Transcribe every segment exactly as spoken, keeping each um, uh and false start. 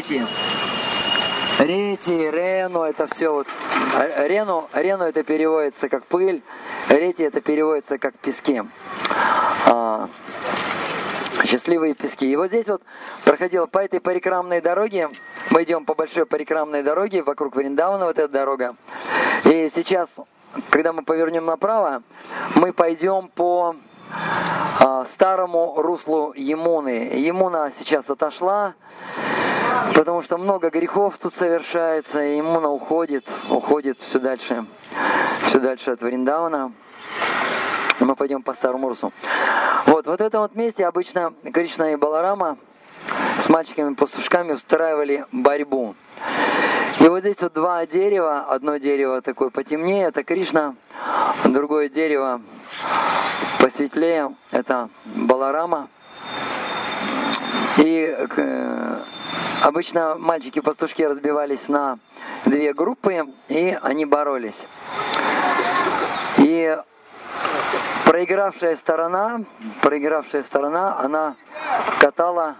Рити. Рити, Рену, это все вот. Рену, Рену это переводится как пыль, Рити это переводится как пески. А, счастливые пески. И вот здесь вот проходила по этой парикрамной дороге. Мы идем по большой парикрамной дороге, вокруг Вриндавана вот эта дорога. И сейчас, когда мы повернем направо, мы пойдем по а, старому руслу Ямуны. Ямуна сейчас отошла. Потому что много грехов тут совершается, и Ямуна уходит, уходит все дальше, все дальше от Вриндавана. Мы пойдем по старому русу. Вот, вот в этом вот месте обычно Кришна и Баларама с мальчиками-пастушками устраивали борьбу. И вот здесь вот два дерева, одно дерево такое потемнее, это Кришна, другое дерево посветлее, это Баларама. И э, обычно мальчики-пастушки разбивались на две группы, и они боролись. И проигравшая сторона, проигравшая сторона, она катала,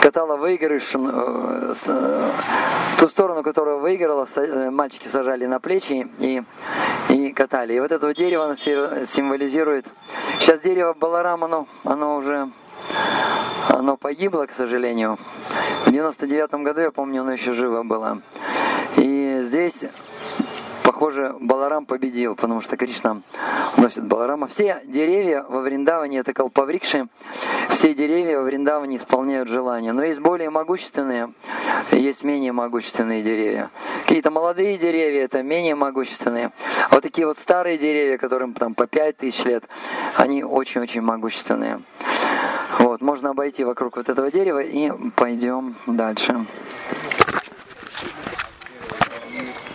катала выигрыш, э, с, э, ту сторону, которую выиграла, с, э, мальчики сажали на плечи и, и катали. И вот этого дерева оно символизирует. Сейчас дерево Баларам, оно, оно уже... Оно погибло, к сожалению. В девяносто девятом году, я помню, оно еще живо было. И здесь, похоже, Баларам победил, потому что Кришна носит Баларама. Все деревья во Вриндаване, это Калпаврикши, все деревья во Вриндаване исполняют желания. Но есть более могущественные, есть менее могущественные деревья. Какие-то молодые деревья, это менее могущественные. А вот такие вот старые деревья, которым там по пять тысяч лет, они очень-очень могущественные. Вот, можно обойти вокруг вот этого дерева и пойдем дальше.